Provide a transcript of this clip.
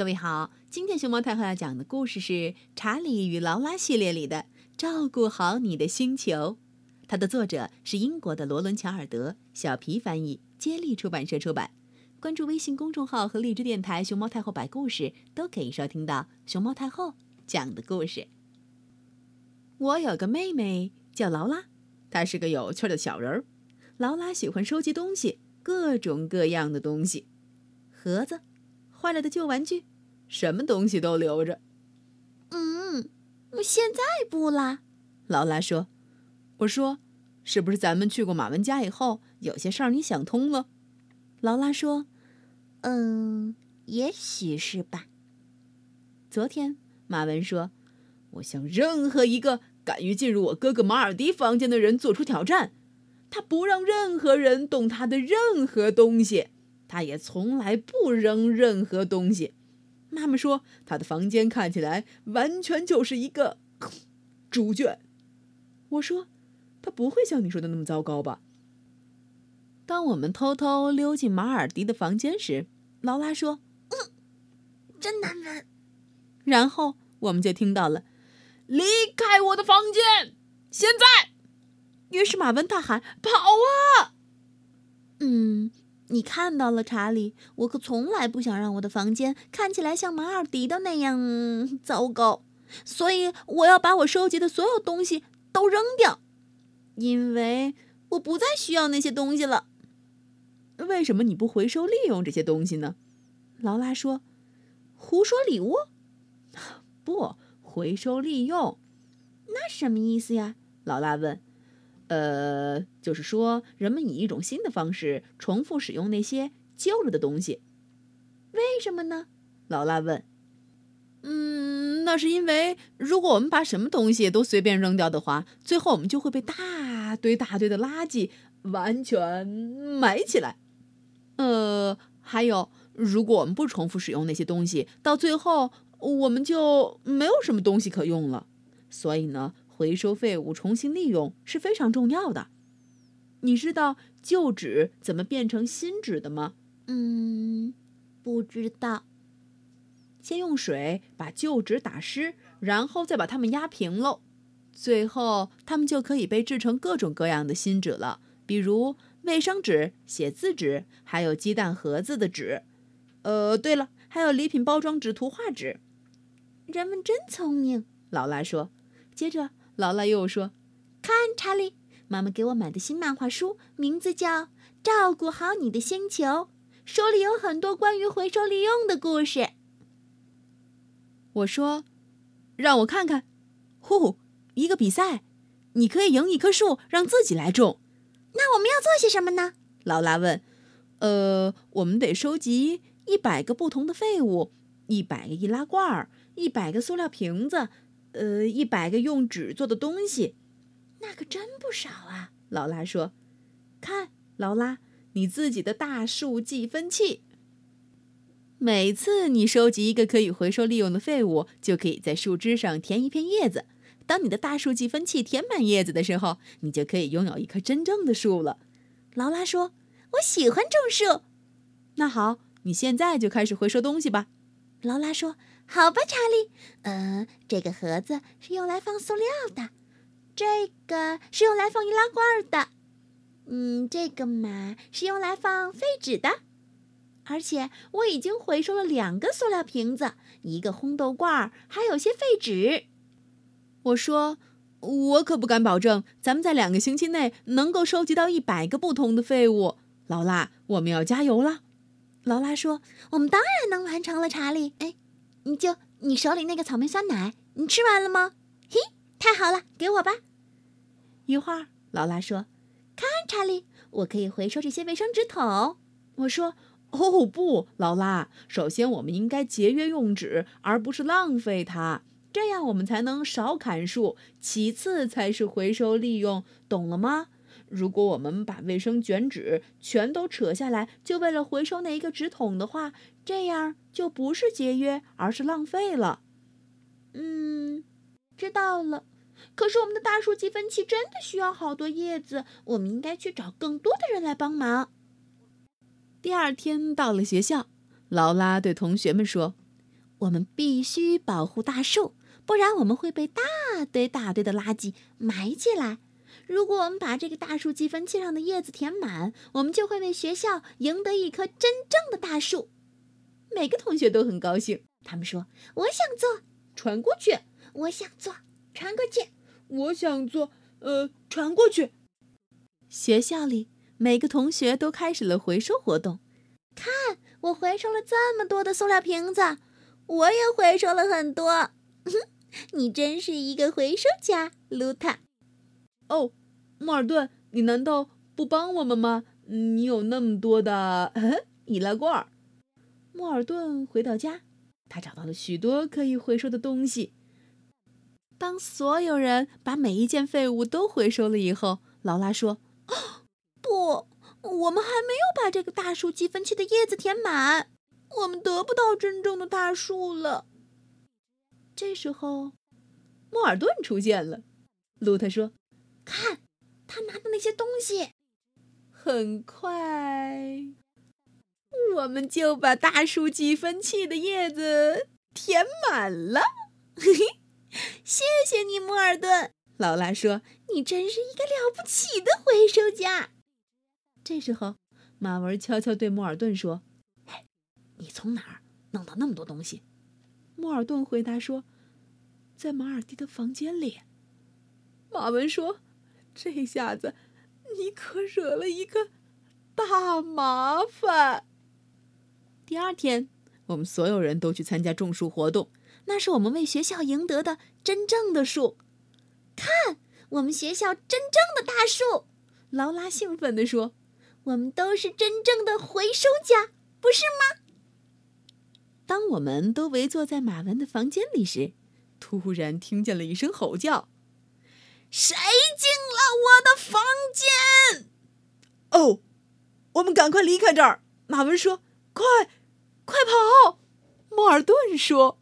各位好，今天熊猫太后要讲的故事是《查理与劳拉》系列里的《照顾好你的星球》，它的作者是英国的罗伦·乔尔德，小皮翻译，接力出版社出版。关注微信公众号和荔枝电台熊猫太后摆故事，都可以收听到熊猫太后讲的故事。我有个妹妹叫劳拉，她是个有趣的小人儿。劳拉喜欢收集东西，各种各样的东西，盒子、坏了的旧玩具，什么东西都留着。我现在不啦，劳拉说。我说，是不是咱们去过马文家以后，有些事儿你想通了？劳拉说，也许是吧。昨天马文说，我向任何一个敢于进入我哥哥马尔迪房间的人做出挑战，他不让任何人动他的任何东西，他也从来不扔任何东西。妈妈说，他的房间看起来完全就是一个猪圈。我说，他不会像你说的那么糟糕吧？当我们偷偷溜进马尔迪的房间时，劳拉说，真难闻。然后我们就听到了，离开我的房间，现在！于是马文大喊，跑啊！你看到了，查理，我可从来不想让我的房间看起来像马尔迪的那样糟糕，所以我要把我收集的所有东西都扔掉，因为我不再需要那些东西了。为什么你不回收利用这些东西呢？劳拉说，胡说礼物？不，回收利用。那什么意思呀？劳拉问。就是说，人们以一种新的方式重复使用那些旧了的东西。为什么呢？劳拉问。那是因为如果我们把什么东西都随便扔掉的话，最后我们就会被大堆大堆的垃圾完全埋起来。还有，如果我们不重复使用那些东西，到最后我们就没有什么东西可用了。所以呢，回收废物重新利用是非常重要的。你知道旧纸怎么变成新纸的吗？不知道。先用水把旧纸打湿，然后再把它们压平喽，最后它们就可以被制成各种各样的新纸了，比如卫生纸、写字纸，还有鸡蛋盒子的纸。对了，还有礼品包装纸、图画纸。人们真聪明，劳拉说。接着劳拉又说，看查理，妈妈给我买的新漫画书名字叫《照顾好你的星球》，书里有很多关于回收利用的故事。我说，让我看看。呼，一个比赛，你可以赢一棵树，让自己来种。那我们要做些什么呢？劳拉问。我们得收集100个不同的废物，100个易拉罐，100个塑料瓶子，100个用纸做的东西。那可真不少啊，劳拉说。看，劳拉，你自己的大数计分器。每次你收集一个可以回收利用的废物，就可以在树枝上填一片叶子。当你的大数计分器填满叶子的时候，你就可以拥有一棵真正的树了。劳拉说，我喜欢种树。那好，你现在就开始回收东西吧。劳拉说，好吧，查理，这个盒子是用来放塑料的，这个是用来放易拉罐的，这个嘛是用来放废纸的。而且我已经回收了2个塑料瓶子，一个烘豆罐，还有些废纸。我说，我可不敢保证咱们在2个星期内能够收集到100个不同的废物。劳拉，我们要加油了。劳拉说，我们当然能完成了，查理。你手里那个草莓酸奶，你吃完了吗？嘿，太好了，给我吧。一会儿，劳拉说，看查理，我可以回收这些卫生纸筒。我说，不，劳拉，首先我们应该节约用纸，而不是浪费它，这样我们才能少砍树，其次才是回收利用，懂了吗？如果我们把卫生卷纸全都扯下来，就为了回收那一个纸筒的话，这样就不是节约，而是浪费了。知道了。可是我们的大树计分器真的需要好多叶子，我们应该去找更多的人来帮忙。第2天到了学校，劳拉对同学们说，我们必须保护大树，不然我们会被大堆大堆的垃圾埋起来。如果我们把这个大树积分器上的叶子填满，我们就会为学校赢得一棵真正的大树。每个同学都很高兴，他们说：我想做，传过去；我想做，传过去；我想做，传过去。学校里每个同学都开始了回收活动。看，我回收了这么多的塑料瓶子，我也回收了很多。你真是一个回收家，卢塔。哦，莫尔顿，你难道不帮我们吗？你有那么多的易拉罐。莫尔顿回到家，他找到了许多可以回收的东西。当所有人把每一件废物都回收了以后，劳拉说：不，我们还没有把这个大树积分器的叶子填满，我们得不到真正的大树了。这时候，莫尔顿出现了。路特说：看，他拿的那些东西。很快，我们就把大树积分器的叶子填满了。谢谢你，莫尔顿。劳拉说：你真是一个了不起的回收家。这时候，马文悄悄对莫尔顿说：你从哪儿弄到那么多东西？莫尔顿回答说：在马尔蒂的房间里。马文说：这下子你可惹了一个大麻烦。第二天，我们所有人都去参加种树活动，那是我们为学校赢得的真正的树。看，我们学校真正的大树。劳拉兴奋地说：我们都是真正的回收家，不是吗？当我们都围坐在马文的房间里时，突然听见了一声吼叫：谁进了我的房间？哦，我们赶快离开这儿！马文说：快跑！莫尔顿说。